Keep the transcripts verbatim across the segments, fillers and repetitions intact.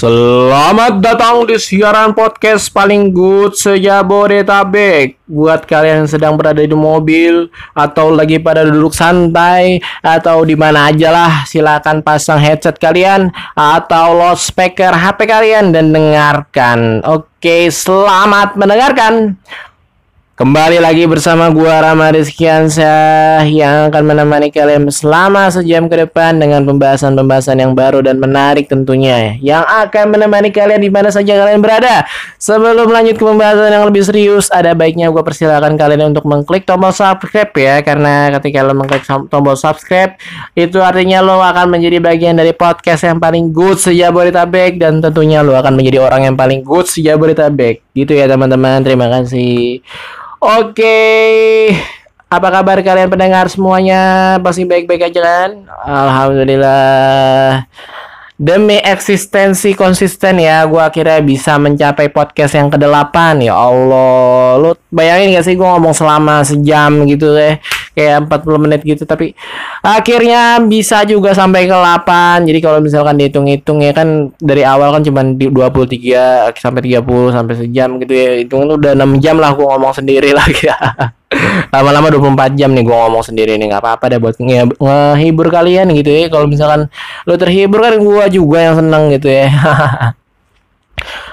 Selamat datang di siaran podcast paling good se-Jabodetabek. Buat kalian yang sedang berada di mobil atau lagi pada duduk santai atau di mana aja lah, silakan pasang headset kalian atau loudspeaker H P kalian dan dengarkan. Oke, selamat mendengarkan. Kembali lagi bersama gua Rama Rizkiansyah yang akan menemani kalian selama sejam ke depan dengan pembahasan-pembahasan yang baru dan menarik tentunya, yang akan menemani kalian di mana saja kalian berada. Sebelum lanjut ke pembahasan yang lebih serius, ada baiknya gua persilakan kalian untuk mengklik tombol subscribe ya, karena ketika lo mengklik tombol subscribe itu artinya lo akan menjadi bagian dari podcast yang paling good se-Jabodetabek dan tentunya lo akan menjadi orang yang paling good se-Jabodetabek. Gitu ya teman-teman, terima kasih. Oke, apa kabar kalian pendengar semuanya? Pasti baik-baik aja kan? Alhamdulillah. Demi eksistensi konsisten ya, gue akhirnya bisa mencapai podcast yang kedelapan. Ya Allah, lu bayangin gak sih gue ngomong selama sejam gitu deh, kayak empat puluh menit gitu, tapi akhirnya bisa juga sampai ke delapan. Jadi kalau misalkan dihitung-hitung ya kan, dari awal kan cuma dua puluh tiga sampai tiga puluh sampai sejam gitu ya, hitungin udah enam jam lah gue ngomong sendiri lagi ya. Lama-lama dua puluh empat jam nih gue ngomong sendiri nih, gak apa-apa deh buat nge- ngehibur kalian gitu ya. Kalau misalkan lu terhibur kan gue juga yang seneng gitu ya.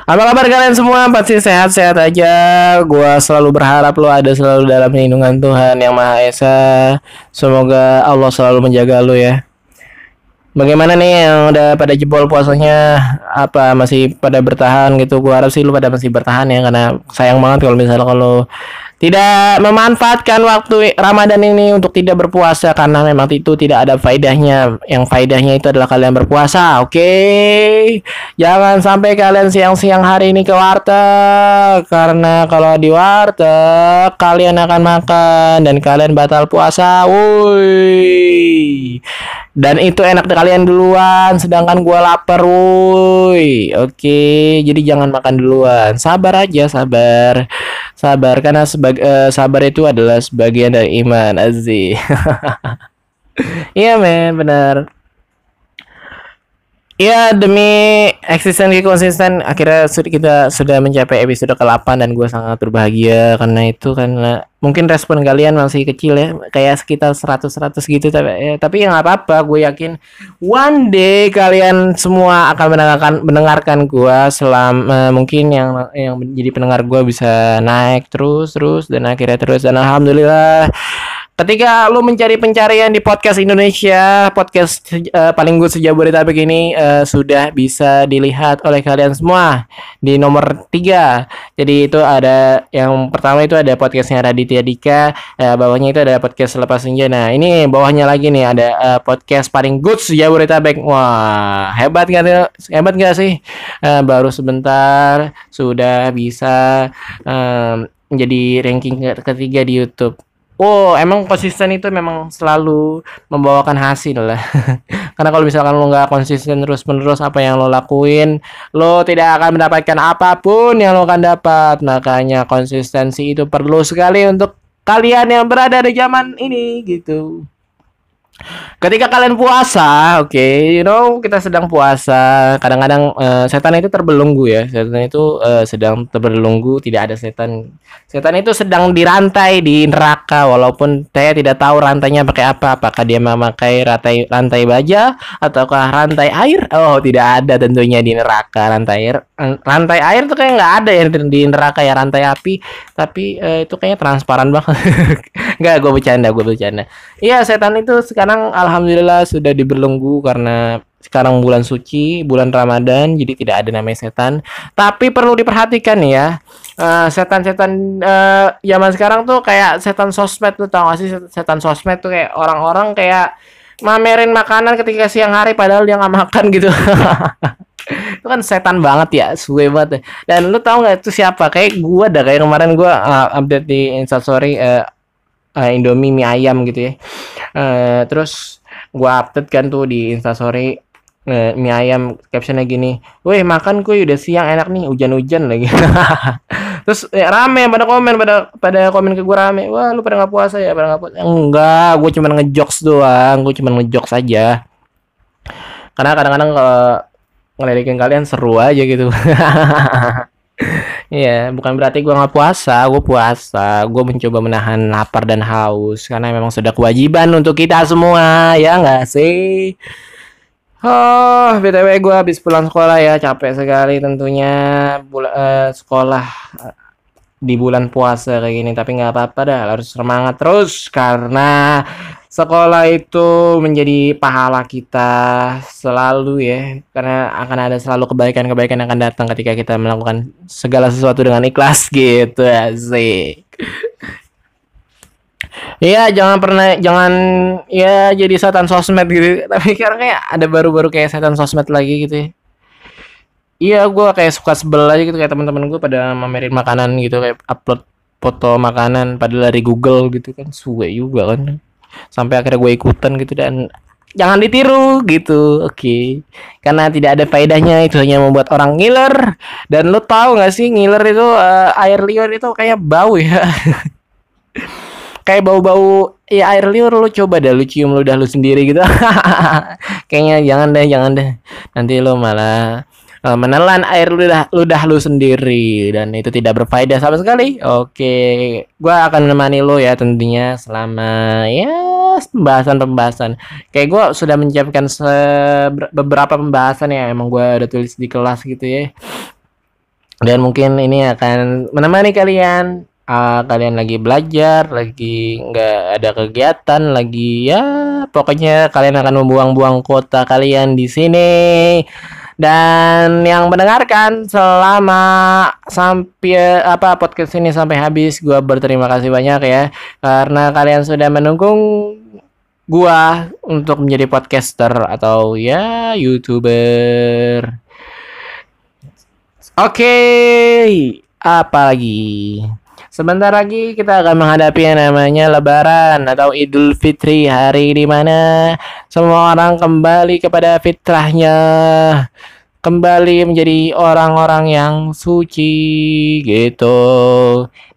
Apa kabar kalian semua? Pasti sehat-sehat aja. Gua selalu berharap lo ada selalu dalam lindungan Tuhan Yang Maha Esa. Semoga Allah selalu menjaga lo ya. Bagaimana nih yang udah pada jebol puasanya? Apa masih pada bertahan gitu? Gua harap sih lo pada masih bertahan ya, karena sayang banget kalau misalnya kalau tidak memanfaatkan waktu Ramadan ini untuk tidak berpuasa, karena memang itu tidak ada faedahnya. Yang faedahnya itu adalah kalian berpuasa. Oke, okay? Jangan sampai kalian siang-siang hari ini ke warteg, karena kalau di warteg kalian akan makan dan kalian batal puasa. Woi, dan itu enak kalian duluan, sedangkan gua lapar. Woi, oke, okay? Jadi jangan makan duluan. Sabar aja, sabar. Sabar, karena sebagai uh, sabar itu adalah sebagian dari iman. Aziz. Iya yeah, men, benar. Ya yeah, demi eksistensi konsisten akhirnya kita sudah mencapai episode ke delapan dan gue sangat berbahagia karena itu, karena mungkin respon kalian masih kecil ya, kayak sekitar seratus seratus gitu, tapi ya, tapi ya nggak apa-apa. Gue yakin one day kalian semua akan mendengarkan mendengarkan gue selama, mungkin yang yang menjadi pendengar gue bisa naik terus terus dan akhirnya terus, dan alhamdulillah. Ketika lo mencari pencarian di podcast Indonesia, podcast uh, paling good se-Jabodetabek ini uh, sudah bisa dilihat oleh kalian semua di nomor tiga. Jadi itu ada, yang pertama itu ada podcastnya Raditya Dika, uh, bawahnya itu ada podcast Selepas Senja. Nah ini bawahnya lagi nih ada uh, podcast paling good se-Jabodetabek. Wah, hebat gak, hebat gak sih? Uh, baru sebentar sudah bisa um, menjadi ranking ketiga di YouTube. Oh, emang konsisten itu memang selalu membawakan hasil lah. Karena kalau misalkan lo nggak konsisten terus-menerus apa yang lo lakuin, lo tidak akan mendapatkan apapun yang lo akan dapat. Makanya konsistensi itu perlu sekali untuk kalian yang berada di zaman ini gitu. Ketika kalian puasa, oke, okay, you know, kita sedang puasa. Kadang-kadang uh, setan itu terbelenggu ya. Setan itu uh, sedang terbelenggu, tidak ada setan. Setan itu sedang dirantai di neraka, walaupun saya tidak tahu rantainya pakai apa. Apakah dia memakai rantai rantai baja ataukah rantai air? Oh, tidak ada tentunya di neraka rantai air. Rantai air tuh kayak nggak ada ya di neraka ya, rantai api. Tapi uh, itu kayaknya transparan banget. Enggak, gue bercanda, gue bercanda. Iya, setan itu sekarang alhamdulillah sudah dibelenggu karena sekarang bulan suci, bulan Ramadan, jadi tidak ada namanya setan. Tapi perlu diperhatikan ya, uh, setan-setan uh, zaman sekarang tuh kayak setan sosmed. Lu tau gak sih setan sosmed tuh kayak orang-orang kayak mamerin makanan ketika siang hari padahal dia gak makan gitu. Itu kan setan banget ya, suwe banget. Dan lu tau gak itu siapa? Kayak gue dah, kayak kemarin gue uh, update di Instastory, uh, Uh, Indomie mie ayam gitu ya, uh, terus gua update kan tuh di Instastory uh, mie ayam, captionnya gini, weh makan kuy udah siang enak nih hujan-hujan lagi. Terus ya, rame pada komen, pada pada komen ke gua rame, wah lu pada nggak puasa ya, pada nggak puasa. Enggak, gua cuma ngejokes doang, gua cuma ngejokes aja. Karena kadang-kadang kalau ngelilikin kalian seru aja gitu. Iya, yeah, bukan berarti gue nggak puasa, gue puasa, gue mencoba menahan lapar dan haus karena memang sudah kewajiban untuk kita semua, ya nggak sih? Oh, btw gue habis pulang sekolah ya, capek sekali tentunya bula, uh, sekolah di bulan puasa kayak gini, tapi nggak apa-apa dah, harus semangat terus karena sekolah itu menjadi pahala kita selalu ya, karena akan ada selalu kebaikan-kebaikan yang akan datang ketika kita melakukan segala sesuatu dengan ikhlas gitu sih. Iya, jangan pernah jangan ya jadi setan sosmed gitu, tapi karena ada baru-baru kayak setan sosmed lagi gitu ya. Iya, gue kayak suka sebel aja gitu, kayak teman-teman gue pada mamerin makanan gitu, kayak upload foto makanan padahal dari Google gitu kan, suwe juga kan. Sampai akhirnya gue ikutan gitu, dan jangan ditiru gitu, oke? Okay. Karena tidak ada faedahnya, itu hanya membuat orang ngiler. Dan lo tahu nggak sih, ngiler itu uh, air liur itu kayak bau ya. Kayak bau-bau ya air liur, lu coba dah, lu cium lu dah lu sendiri gitu. Kayaknya jangan deh, jangan deh. Nanti lu malah uh, menelan air ludah ludah lu sendiri, dan itu tidak berfaedah sama sekali. Oke, gua akan menemani lu ya tentunya selama ya pembahasan-pembahasan. Kayak gua sudah menyiapkan beberapa pembahasan ya, emang gua udah tulis di kelas gitu ya. Dan mungkin ini akan menemani kalian. Uh, kalian lagi belajar, lagi nggak ada kegiatan, lagi ya pokoknya kalian akan membuang-buang kuota kalian di sini. Dan yang mendengarkan selama sampai apa podcast ini sampai habis, gua berterima kasih banyak ya, karena kalian sudah mendukung gua untuk menjadi podcaster atau ya YouTuber. Oke, okay. Apa lagi? Sebentar lagi kita akan menghadapi yang namanya Lebaran atau Idul Fitri, hari di mana semua orang kembali kepada fitrahnya, kembali menjadi orang-orang yang suci gitu.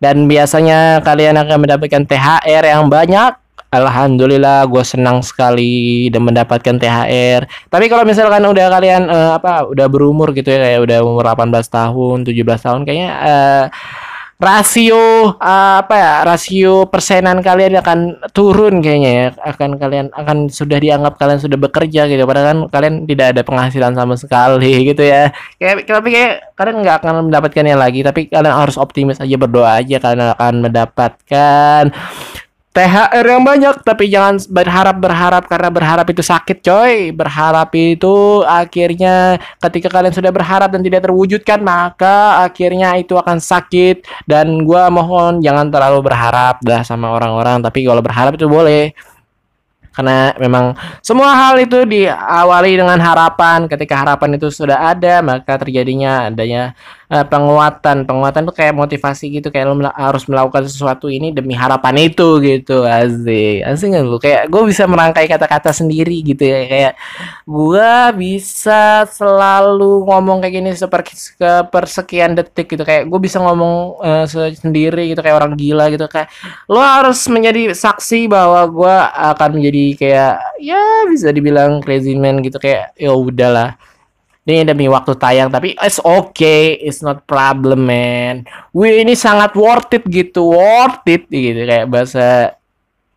Dan biasanya kalian akan mendapatkan T H R yang banyak. Alhamdulillah, gue senang sekali dan mendapatkan T H R. Tapi kalau misalkan udah kalian uh, apa udah berumur gitu ya, kayak udah umur delapan belas tahun, tujuh belas tahun, kayaknya uh, rasio uh, apa ya rasio persenan kalian akan turun kayaknya ya, akan kalian akan sudah dianggap kalian sudah bekerja gitu, padahal kan kalian tidak ada penghasilan sama sekali gitu ya. Kayak tapi kayak kalian nggak akan mendapatkannya lagi, tapi kalian harus optimis aja, berdoa aja kalian akan mendapatkan T H R yang banyak. Tapi jangan berharap-berharap, karena berharap itu sakit coy. Berharap itu akhirnya ketika kalian sudah berharap dan tidak terwujudkan, maka akhirnya itu akan sakit. Dan gue mohon jangan terlalu berharap dah sama orang-orang. Tapi kalau berharap itu boleh, karena memang semua hal itu diawali dengan harapan. Ketika harapan itu sudah ada, maka terjadinya adanya uh, penguatan. Penguatan itu kayak motivasi gitu, kayak lo mel- harus melakukan sesuatu ini demi harapan itu gitu. Asik, asik gak lu? Kayak gue bisa merangkai kata-kata sendiri gitu ya. Kayak gue bisa selalu ngomong kayak gini seperki- sepersekian detik gitu. Kayak gue bisa ngomong uh, sendiri gitu, kayak orang gila gitu. Kayak lo harus menjadi saksi bahwa gue akan menjadi kayak ya bisa dibilang crazy man gitu. Kayak ya udahlah, ini demi waktu tayang, tapi it's okay, it's not problem man. Wih, ini sangat worth it gitu, worth it gitu, kayak bahasa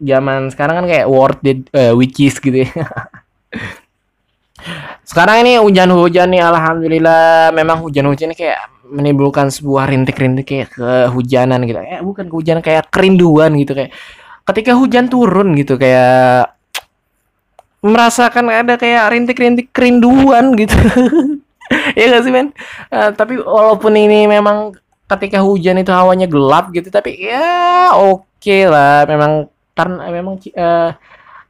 zaman sekarang kan kayak worth it, uh, which is gitu ya. Sekarang ini hujan-hujan nih, alhamdulillah. Memang hujan-hujan ini kayak menimbulkan sebuah rintik-rintik kayak kehujanan gitu. Eh bukan kehujanan, kayak kerinduan gitu, kayak ketika hujan turun gitu, kayak merasakan ada kayak rintik-rintik kerinduan gitu. Ya gak sih men? Uh, tapi walaupun ini memang ketika hujan itu hawanya gelap gitu, tapi ya oke okay lah. Memang karena memang uh,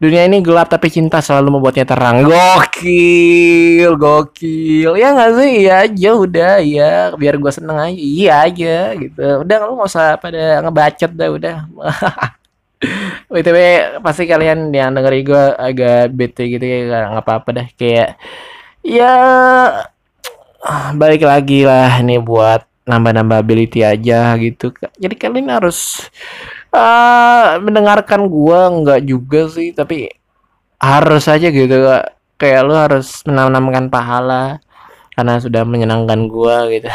dunia ini gelap, tapi cinta selalu membuatnya terang. Gokil, gokil. Ya gak sih? Iya aja udah, ya biar gue seneng aja. Iya aja gitu. Udah, lu gak usah pada ngebacot dah udah. B T W pasti kalian yang dengerin gue agak bete gitu ya, nggak apa-apa dah, kayak ya balik lagi lah ini buat nambah-nambah ability aja gitu. Jadi kalian harus uh, mendengarkan gue, nggak juga sih, tapi harus aja gitu. Kayak lu harus menanamkan pahala karena sudah menyenangkan gua gitu.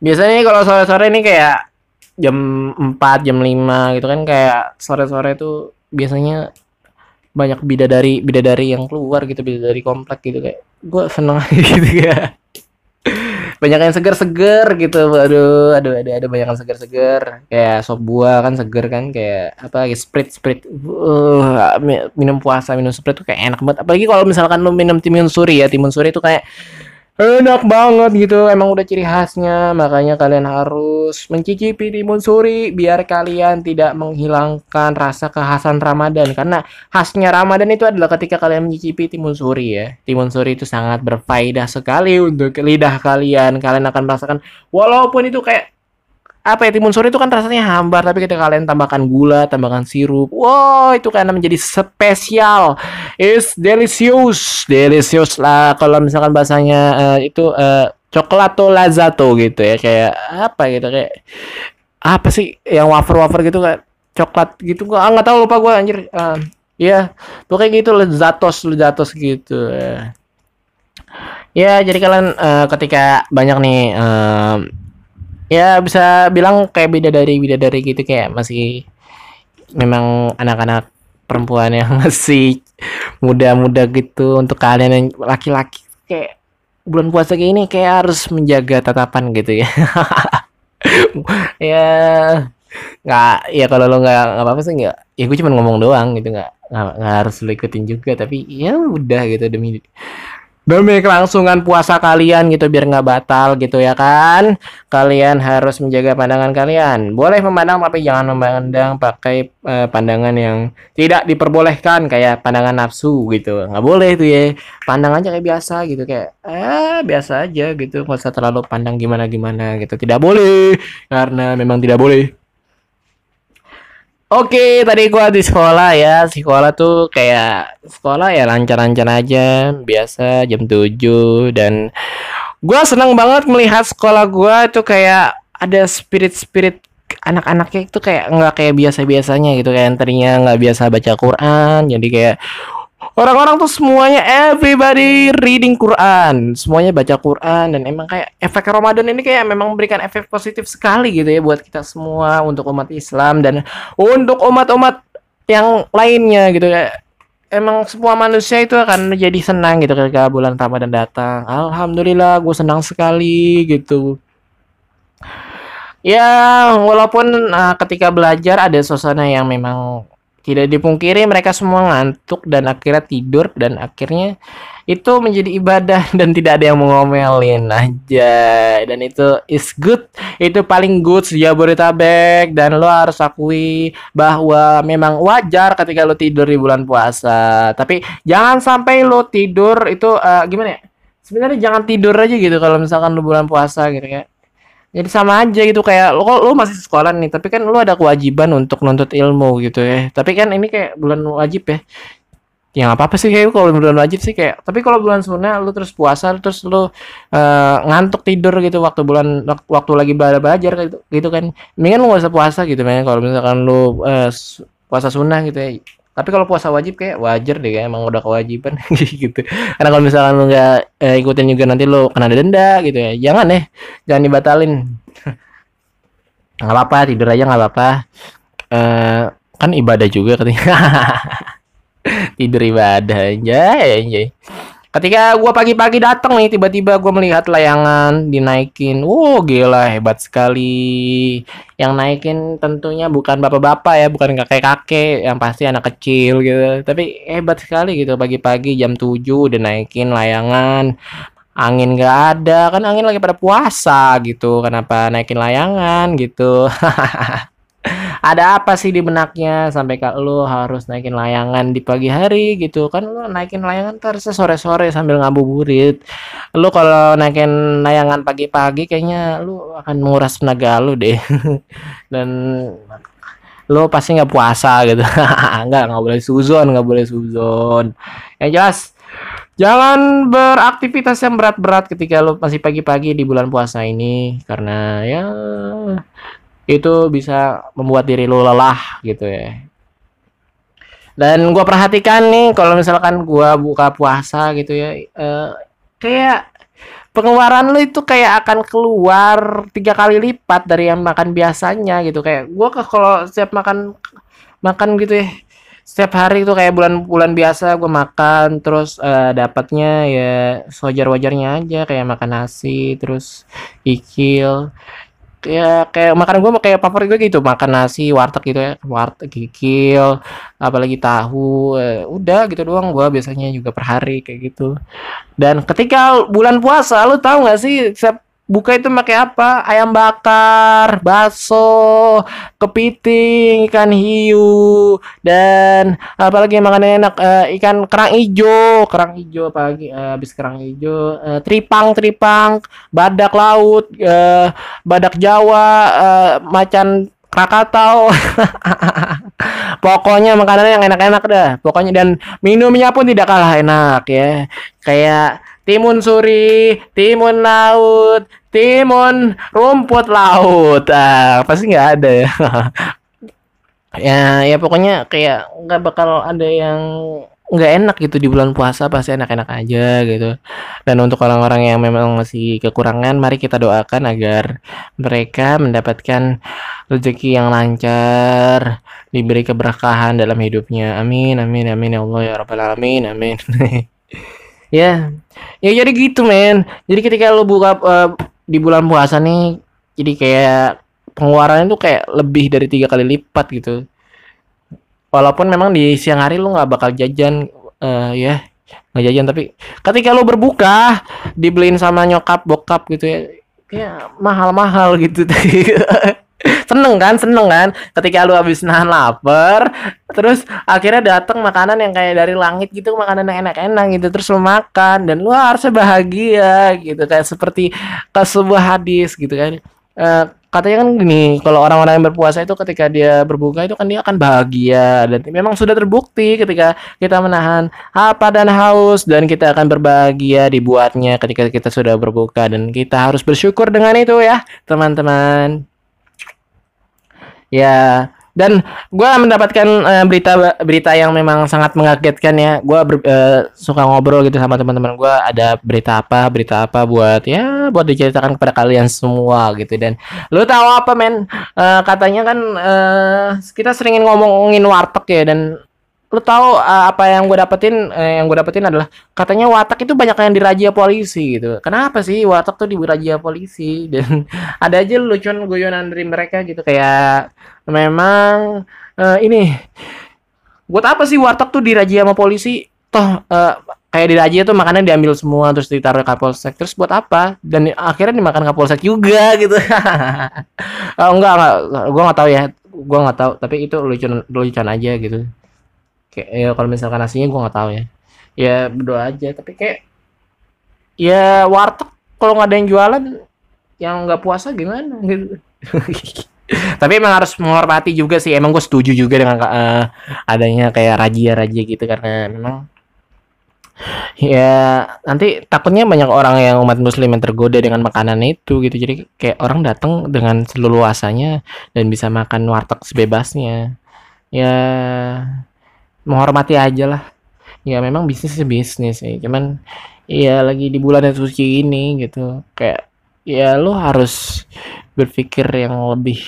Biasanya kalau sore-sore ini kayak jam empat, jam lima gitu kan, kayak sore-sore tuh biasanya banyak bidadari bidadari yang keluar gitu, bidadari komplek gitu, kayak gua seneng gitu ya. Banyak yang seger-seger gitu. Aduh, aduh, ada ada banyak yang seger-seger. Kayak sop buah kan seger kan, kayak apa kayak Sprite-Sprite. Uh, minum puasa minum Sprite tuh kayak enak banget. Apalagi kalau misalkan lu minum timun suri ya. Timun suri tuh kayak enak banget gitu. Emang udah ciri khasnya. Makanya kalian harus mencicipi timun suri biar kalian tidak menghilangkan rasa kekhasan Ramadan. Karena khasnya Ramadan itu adalah ketika kalian mencicipi timun suri ya. Timun suri itu sangat berfaedah sekali untuk lidah kalian. Kalian akan merasakan walaupun itu kayak apa ya, timun suri itu kan rasanya hambar, tapi ketika kalian tambahkan gula, tambahkan sirup, wow, itu karena menjadi spesial. It's delicious, delicious lah. Kalau misalkan bahasanya uh, itu uh, coklatto lazzato gitu ya, kayak apa gitu, kayak apa sih yang wafer-wafer gitu kan, coklat gitu. Ah, nggak tahu, lupa gue anjir. Uh, ya, yeah. Pokoknya gitu, lazzatos, lazzatos gitu. Uh. Ya, yeah, jadi kalian uh, ketika banyak nih. Uh, Ya bisa bilang kayak bidadari-bidadari gitu, kayak masih memang anak-anak perempuan yang masih muda-muda gitu. Untuk kalian yang laki-laki kayak bulan puasa kayak ini kayak harus menjaga tatapan gitu ya. Ya nggak, ya kalau lo nggak nggak apa-apa sih, nggak, ya gue cuma ngomong doang gitu, nggak nggak harus lo ikutin juga, tapi ya udah gitu demi demi kelangsungan puasa kalian gitu, biar nggak batal gitu ya kan. Kalian harus menjaga pandangan kalian. Boleh memandang tapi jangan memandang pakai uh, pandangan yang tidak diperbolehkan, kayak pandangan nafsu gitu. Nggak boleh tuh ya. Pandang aja kayak biasa gitu, kayak eh biasa aja gitu. Nggak usah terlalu pandang gimana-gimana gitu. Tidak boleh, karena memang tidak boleh. Oke, tadi gua di sekolah ya. Sekolah tuh kayak sekolah ya lancar-lancar aja, biasa jam tujuh, dan gua senang banget melihat sekolah gua tuh kayak ada spirit-spirit anak-anaknya itu kayak nggak kayak biasa-biasanya gitu, kayak yang tadinya nggak biasa baca Quran, jadi kayak orang-orang tuh semuanya everybody reading Quran, semuanya baca Quran, dan emang kayak efek Ramadan ini kayak memang memberikan efek positif sekali gitu ya buat kita semua, untuk umat Islam dan untuk umat-umat yang lainnya gitu ya. Emang semua manusia itu akan menjadi senang gitu ketika bulan Ramadan datang. Alhamdulillah, gue senang sekali gitu. Ya walaupun uh, ketika belajar ada suasana yang memang tidak dipungkiri, mereka semua ngantuk dan akhirnya tidur, dan akhirnya itu menjadi ibadah dan tidak ada yang mengomelin aja. Dan itu is good, itu paling good sejabodetabek. Dan lo harus akui bahwa memang wajar ketika lo tidur di bulan puasa, tapi jangan sampai lo tidur itu uh, gimana ya? Sebenarnya jangan tidur aja gitu kalau misalkan lo bulan puasa gitu ya. Jadi sama aja gitu, kayak lo, lo masih sekolah nih, tapi kan lo ada kewajiban untuk nuntut ilmu gitu ya. Tapi kan ini kayak bulan wajib ya. Ya nggak apa-apa sih kayak kalau bulan wajib sih kayak. Tapi kalau bulan sunnah lo terus puasa, terus lo uh, ngantuk tidur gitu waktu bulan waktu lagi belajar gitu, gitu kan. Mendingan lo nggak usah puasa gitu kan. Kalau misalkan lo uh, puasa sunnah gitu ya. Tapi kalau puasa wajib kayak wajar deh, kayak emang udah kewajiban gitu. Karena kalau misalkan lu nggak eh, ikutin juga nanti lu kena denda gitu ya. Jangan deh, jangan dibatalin. Nggak apa-apa, tidur aja nggak apa-apa. E, kan ibadah juga ketika tidur ibadah aja ya. Ketika gua pagi-pagi datang nih, tiba-tiba gua melihat layangan dinaikin. Wow, gila, hebat sekali. Yang naikin tentunya bukan bapak-bapak ya, bukan kakek-kakek, yang pasti anak kecil gitu. Tapi hebat sekali gitu, pagi-pagi jam tujuh udah naikin layangan. Angin gak ada, kan angin lagi pada puasa gitu. Kenapa naikin layangan gitu? Ada apa sih di benaknya sampai kalau lo harus naikin layangan di pagi hari gitu kan? Lo naikin layangan terus sore-sore sambil ngabuburit. Lo kalau naikin layangan pagi-pagi kayaknya lo akan menguras tenaga lo deh. Dan lo pasti nggak puasa gitu. Nggak nggak boleh suzon, nggak boleh suzon. Yang jelas jangan beraktivitas yang berat-berat ketika lo masih pagi-pagi di bulan puasa ini, karena ya itu bisa membuat diri lo lelah gitu ya. Dan gua perhatikan nih, kalau misalkan gua buka puasa gitu ya, eh, kayak pengeluaran lu itu kayak akan keluar tiga kali lipat dari yang makan biasanya gitu. Kayak gua ke kalau setiap makan makan gitu ya, setiap hari itu kayak bulan-bulan biasa gua makan, terus uh, dapatnya ya sewajar-wajarnya aja, kayak makan nasi terus kikil. Ya kayak makan gue kayak favorit gue gitu, makan nasi warteg gitu ya, warteg kikil apalagi tahu, eh, udah gitu doang gue biasanya juga per hari kayak gitu. Dan ketika bulan puasa, lu tahu nggak sih siap buka itu pakai apa? Ayam bakar, bakso, kepiting, ikan hiu, dan apalagi makanan enak, eh, ikan kerang hijau, kerang hijau apalagi, eh, habis kerang hijau, eh, tripang, tripang, badak laut, eh, badak Jawa, eh, macan Krakatau. Pokoknya makanannya yang enak-enak dah. Pokoknya, dan minumnya pun tidak kalah enak ya. Kayak timun suri, timun laut, timun rumput laut. Ah, pasti nggak ada ya. Ya, ya pokoknya kayak nggak bakal ada yang nggak enak gitu di bulan puasa, pasti enak-enak aja gitu. Dan untuk orang-orang yang memang masih kekurangan, mari kita doakan agar mereka mendapatkan rezeki yang lancar, diberi keberkahan dalam hidupnya. Amin, amin, amin ya Allah ya Rabbal Alamin, amin. Ya, ya jadi gitu men. Jadi ketika lo buka uh, di bulan puasa nih, jadi kayak pengeluarannya tuh kayak lebih dari tiga kali lipat gitu. Walaupun memang di siang hari lu nggak bakal jajan, uh, ya nggak jajan, tapi ketika lu berbuka dibeliin sama nyokap bokap gitu ya, ya mahal-mahal gitu. Seneng kan, seneng kan ketika lu habis nahan lapar, terus akhirnya datang makanan yang kayak dari langit gitu, makanan yang enak-enak gitu, terus lu makan dan lu harusnya bahagia gitu, kayak seperti ke sebuah hadis gitu kan. Uh, katanya kan gini, kalau orang-orang yang berpuasa itu ketika dia berbuka itu kan dia akan bahagia, dan memang sudah terbukti ketika kita menahan lapar dan haus, dan kita akan berbahagia dibuatnya ketika kita sudah berbuka, dan kita harus bersyukur dengan itu ya teman-teman ya. Dan gue mendapatkan uh, berita berita yang memang sangat mengagetkan ya. Gue uh, suka ngobrol gitu sama teman-teman gue, ada berita apa berita apa buat ya buat diceritakan kepada kalian semua gitu. Dan lu tahu apa men, uh, katanya kan uh, kita seringin ngomongin warteg ya, dan lu tahu uh, apa yang gue dapetin uh, yang gue dapetin adalah katanya warteg itu banyak yang dirajia polisi gitu. Kenapa sih warteg tuh dirajia polisi? Dan ada aja lucuan guyonan dari mereka gitu, kayak memang uh, ini buat apa sih warteg tuh dirajia sama polisi? Toh uh, kayak dirajia tuh makanan diambil semua terus ditaruh Kapolsek, terus buat apa? Dan akhirnya dimakan Kapolsek juga gitu. Oh, enggak enggak gue nggak tahu ya, gue nggak tahu, tapi itu lucuan lucuan aja gitu. Kayak ya, kalau misalkan nasinya gue nggak tahu ya, ya berdoa aja. Tapi kayak ya warteg kalau nggak ada yang jualan, yang nggak puasa gimana gitu. Tapi emang harus menghormati juga sih, emang gue setuju juga dengan uh, adanya kayak rajia-rajia gitu, karena memang ya nanti takutnya banyak orang yang umat muslim yang tergoda dengan makanan itu gitu. Jadi kayak orang datang dengan seleluasanya dan bisa makan warteg sebebasnya ya. Menghormati aja lah ya, memang bisnis sih bisnis ya, cuman ya lagi di bulan yang suci ini gitu, kayak ya lo harus berpikir yang lebih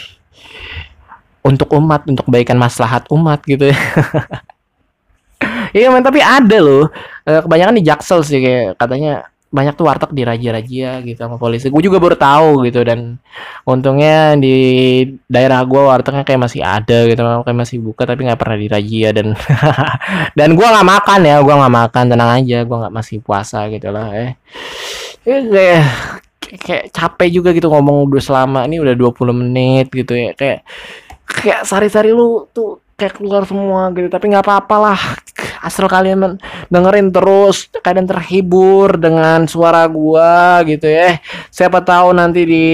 untuk umat, untuk kebaikan maslahat umat gitu ya. Iya men, tapi ada loh, kebanyakan di Jaksel sih kayak katanya banyak tuh warteg dirajia-rajia gitu sama polisi. Gue juga baru tahu gitu, dan untungnya di daerah gue wartegnya kayak masih ada gitu, kayak masih buka tapi nggak pernah dirajia. Dan dan gue nggak makan ya, gue nggak makan, tenang aja, gue nggak masih puasa gitu lah. Eh, kayak kayak capek juga gitu ngomong udah selama ini udah dua puluh menit gitu ya, kayak kayak sari-sari lu tuh kayak keluar semua gitu. Tapi nggak apa-apalah, asal kalian dengerin terus, kalian terhibur dengan suara gua gitu ya. Siapa tahu nanti di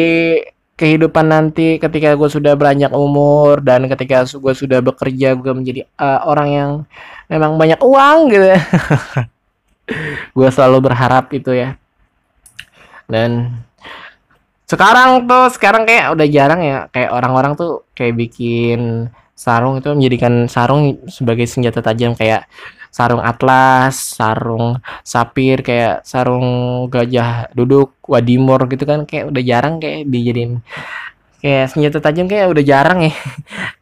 kehidupan nanti ketika gua sudah beranjak umur dan ketika gua sudah bekerja, gua menjadi uh, orang yang memang banyak uang gitu ya. Gua selalu berharap itu ya. Dan sekarang tuh sekarang kayak udah jarang ya, kayak orang-orang tuh kayak bikin sarung itu menjadikan sarung sebagai senjata tajam, kayak sarung atlas, sarung sapir, kayak sarung gajah duduk, wadimor gitu kan, kayak udah jarang kayak dijadiin kayak senjata tajam, kayak udah jarang ya.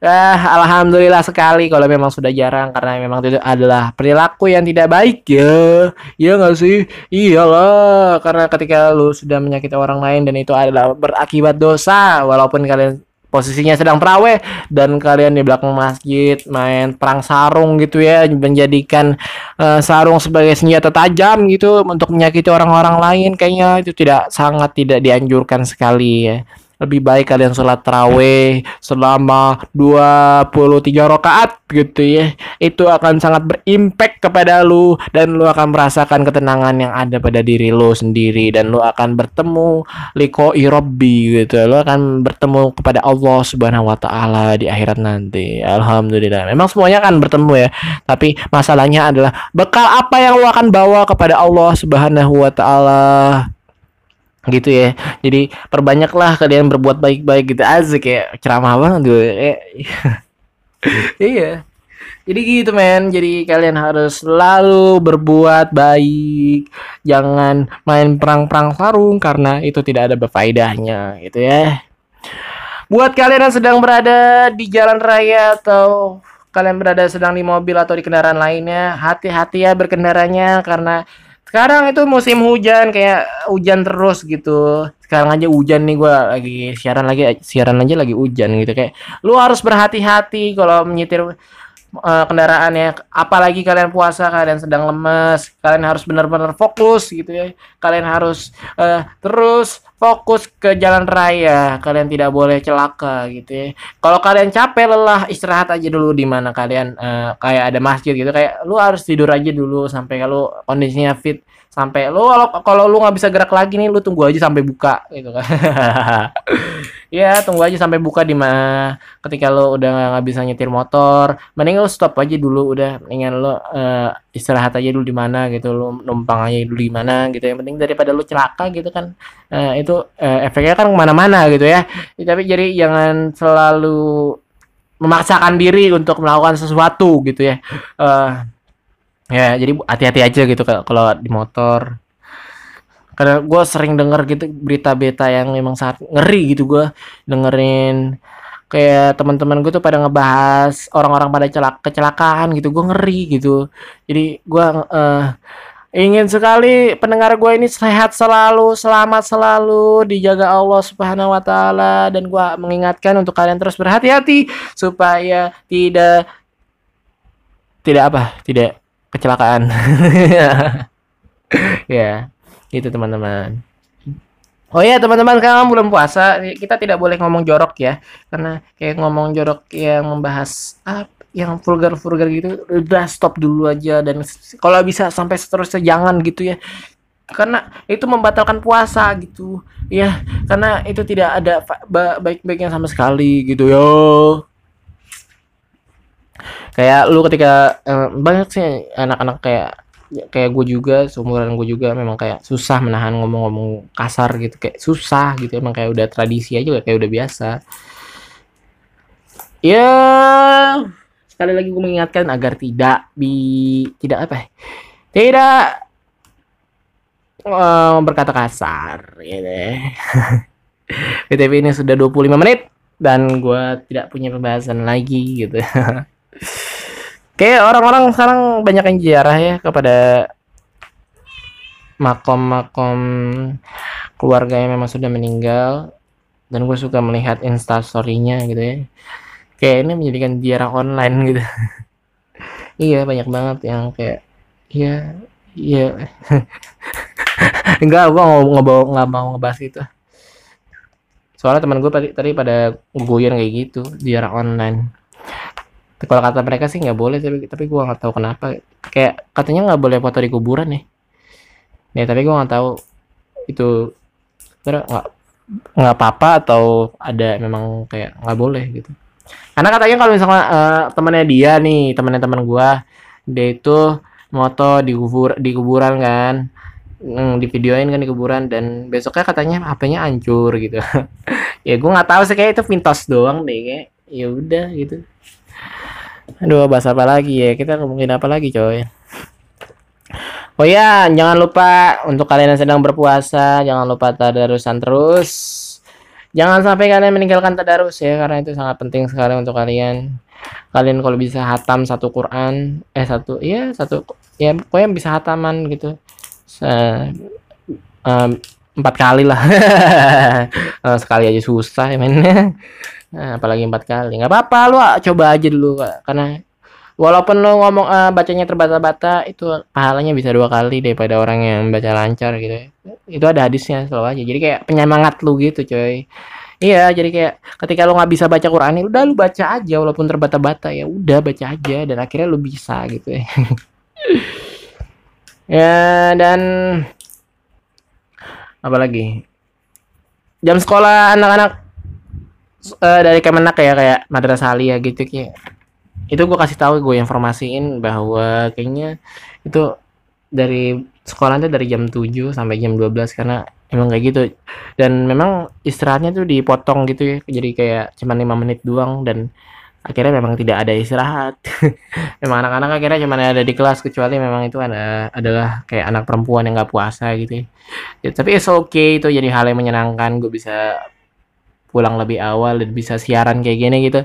Ah, alhamdulillah sekali kalau memang sudah jarang, karena memang itu adalah perilaku yang tidak baik ya. Iya nggak sih? Iyalah, karena ketika lu sudah menyakiti orang lain dan itu adalah berakibat dosa, walaupun kalian posisinya sedang terawih dan kalian di belakang masjid main perang sarung gitu ya, menjadikan uh, sarung sebagai senjata tajam gitu untuk menyakiti orang-orang lain, kayaknya itu tidak sangat tidak dianjurkan sekali ya. Lebih baik kalian sholat terawih selama dua puluh tiga rakaat gitu ya. Itu akan sangat berimpact kepada lu, dan lu akan merasakan ketenangan yang ada pada diri lu sendiri, dan lu akan bertemu liqa'i rabbi gitu. Lu akan bertemu kepada Allah Subhanahu wa taala di akhirat nanti. Alhamdulillah. Memang semuanya akan bertemu ya, tapi masalahnya adalah bekal apa yang lu akan bawa kepada Allah Subhanahu wa taala. Gitu ya, jadi perbanyaklah kalian berbuat baik-baik gitu. Asik ya, ceramah banget gue. Iya, jadi gitu men, jadi kalian harus selalu berbuat baik, jangan main perang-perang sarung karena itu tidak ada berfaedahnya gitu ya. Buat kalian yang sedang berada di jalan raya atau kalian berada sedang di mobil atau di kendaraan lainnya, hati-hati ya berkendaranya, karena sekarang itu musim hujan, kayak hujan terus gitu. Sekarang aja hujan nih, gue lagi siaran lagi siaran aja lagi hujan gitu. Kayak lu harus berhati-hati kalau menyetir uh, kendaraan ya. Apalagi kalian puasa, kalian sedang lemes, kalian harus benar-benar fokus gitu ya. Kalian harus uh, terus fokus ke jalan raya. Kalian tidak boleh celaka gitu ya. Kalau kalian capek, lelah, istirahat aja dulu di mana kalian uh, kayak ada masjid gitu. Kayak lu harus tidur aja dulu sampai kalau kondisinya fit. Sampai lu kalau kalau lu nggak bisa gerak lagi nih, lu tunggu aja sampai buka gitu kan. Ya, tunggu aja sampai buka di mana ketika lu udah nggak bisa nyetir motor, mending lu stop aja dulu udah. Mendingan lu uh, istirahat aja dulu di mana gitu, lu numpang aja dulu di mana gitu. Yang penting daripada lu celaka gitu kan. Uh, itu uh, efeknya kan kemana-mana gitu ya. Tapi jadi jangan selalu memaksakan diri untuk melakukan sesuatu gitu ya. Uh, Ya, jadi hati-hati aja gitu kalau di motor. Karena gue sering denger gitu berita-berita yang memang sangat ngeri gitu. Gue dengerin kayak teman-teman gue tuh pada ngebahas orang-orang pada celaka kecelakaan gitu. Gue ngeri gitu. Jadi gue uh, ingin sekali pendengar gue ini sehat selalu, selamat selalu, dijaga Allah Subhanahu wa taala, dan gue mengingatkan untuk kalian terus berhati-hati supaya tidak tidak apa? Tidak kecelakaan. Ya, gitu teman-teman. Oh ya teman-teman, sekarang belum puasa, kita tidak boleh ngomong jorok ya, karena kayak ngomong jorok yang membahas apa, yang vulgar-vulgar gitu, udah stop dulu aja, dan kalau bisa sampai seterusnya jangan gitu ya, karena itu membatalkan puasa gitu ya, karena itu tidak ada baik-baiknya sama sekali gitu yo. Kayak lu ketika eh, banyak sih anak-anak kayak kayak gue juga, seumuran gue juga memang kayak susah menahan ngomong-ngomong kasar gitu, kayak susah gitu, emang kayak udah tradisi aja, kayak udah biasa ya. Yeah. Sekali lagi gue mengingatkan agar tidak bi tidak apa tidak uh, berkata kasar gitu ya. B T W ini sudah dua puluh lima menit dan gue tidak punya pembahasan lagi gitu. Kayak orang-orang sekarang banyak yang ziarah ya kepada makom-makom keluarga yang memang sudah meninggal, dan gue suka melihat instastorynya gitu ya. Kayak ini menjadikan ziarah online gitu. Iya, banyak banget yang kayak iya iya enggak, gue nggak mau ngebahas itu. Soalnya teman gue tadi tadi pada guyon kayak gitu, ziarah online. Kalau kata mereka sih nggak boleh, tapi tapi gue nggak tahu kenapa. Kayak katanya nggak boleh foto di kuburan ya. Ya tapi gue nggak tahu itu nggak nggak apa-apa atau ada memang kayak nggak boleh gitu. Karena katanya kalau misalnya uh, temannya dia nih, temannya teman gue, dia itu moto di kubur di kuburan kan. Hmm, di videoin kan di kuburan, dan besoknya katanya H P-nya hancur gitu. Ya gue nggak tahu sih, kayak itu pintos doang deh, kayak ya udah gitu. Aduh, bahas apa lagi ya? Kita ngomongin apa lagi, coy? Oh ya, jangan lupa untuk kalian yang sedang berpuasa, jangan lupa tadarusan terus. Jangan sampai kalian meninggalkan tadarus ya, karena itu sangat penting sekali untuk kalian. Kalian kalau bisa hatam satu Quran, eh satu, ya satu, ya pokoknya bisa hataman gitu. Se um, empat kali lah. Sekali aja susah ya mainnya. Nah, apalagi empat kali, nggak apa-apa, lu coba aja dulu, karena walaupun lu ngomong uh, bacanya terbata-bata, itu pahalanya bisa dua kali daripada orang yang baca lancar gitu. Itu ada hadisnya, selalu aja. Jadi kayak penyemangat lu gitu, coy. Iya, jadi kayak ketika lu nggak bisa baca Quran, udah lu baca aja walaupun terbata-bata, ya udah baca aja dan akhirnya lu bisa gitu ya. Ya, dan apalagi jam sekolah anak-anak Uh, dari Kemenak ya, kayak Madrasah Aliyah gitu kayak. Itu gue kasih tahu, gue informasiin bahwa kayaknya itu dari sekolahnya dari jam tujuh sampai jam dua belas, karena emang kayak gitu. Dan memang istirahatnya tuh dipotong gitu ya. Jadi kayak cuma lima menit doang dan akhirnya memang tidak ada istirahat. Memang anak-anak akhirnya cuma ada di kelas, kecuali memang itu ada adalah kayak anak perempuan yang nggak puasa gitu. Ya, tapi it's okay, itu jadi hal yang menyenangkan. Gue bisa pulang lebih awal dan bisa siaran kayak gini gitu.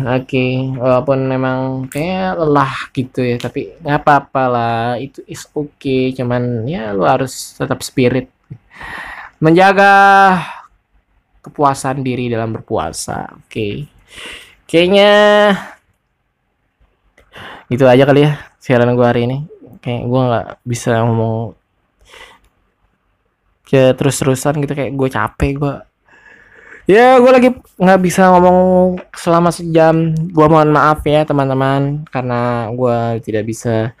Oke, okay. Walaupun memang kayak lelah gitu ya, tapi nggak apa-apa lah, itu is oke, okay. Cuman ya lu harus tetap spirit, menjaga kepuasan diri dalam berpuasa. Oke, okay. Kayaknya gitu aja kali ya siaran gue hari ini. Kayak gue nggak bisa ngomong kayak terus-terusan gitu, kayak gue capek gue. Ya, gue lagi nggak bisa ngomong selama sejam. Gue mohon maaf ya teman-teman, karena gue tidak bisa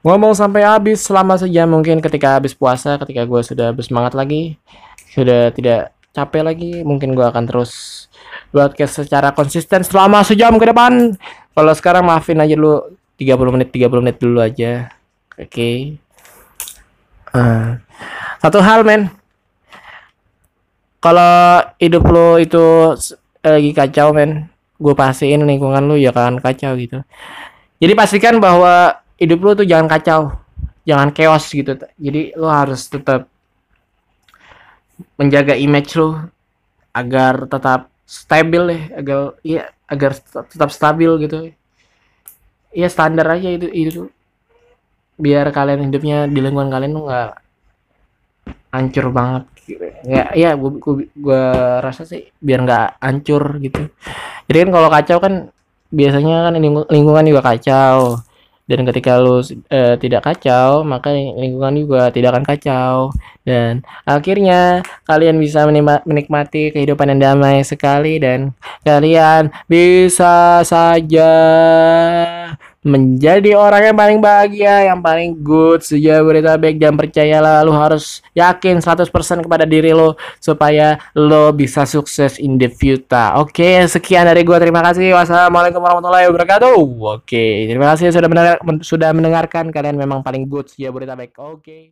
ngomong sampai habis selama sejam. Mungkin ketika habis puasa, ketika gue sudah bersemangat lagi, sudah tidak capek lagi, mungkin gue akan terus broadcast secara konsisten selama sejam ke depan. Kalau sekarang maafin aja dulu, tiga puluh menit dulu aja. Oke, okay. uh, Satu hal men, kalau hidup lo itu lagi kacau men, gue pastiin lingkungan lo ya kan kacau gitu. Jadi pastikan bahwa hidup lo tuh jangan kacau, jangan chaos gitu. Jadi lo harus tetap menjaga image lo agar tetap stabil ya, agar ya agar tetap stabil gitu. Ya standar aja itu itu biar kalian hidupnya di lingkungan kalian tuh nggak hancur banget gitu. Ya, ya gua, gua, gua rasa sih biar nggak hancur gitu. Jadi kan kalau kacau kan biasanya kan lingkungan juga kacau, dan ketika lu eh, tidak kacau maka lingkungan juga tidak akan kacau, dan akhirnya kalian bisa menikmati kehidupan yang damai sekali, dan kalian bisa saja menjadi orang yang paling bahagia, yang paling good sejauh Berita Baik. Dan percayalah, lo harus yakin seratus persen kepada diri lo supaya lo bisa sukses in the future. Oke, okay, sekian dari gua. Terima kasih. Wassalamualaikum warahmatullahi wabarakatuh. Oke, okay, terima kasih sudah mendengar, sudah mendengarkan. Kalian memang paling good sejauh Berita Baik. Oke. Okay.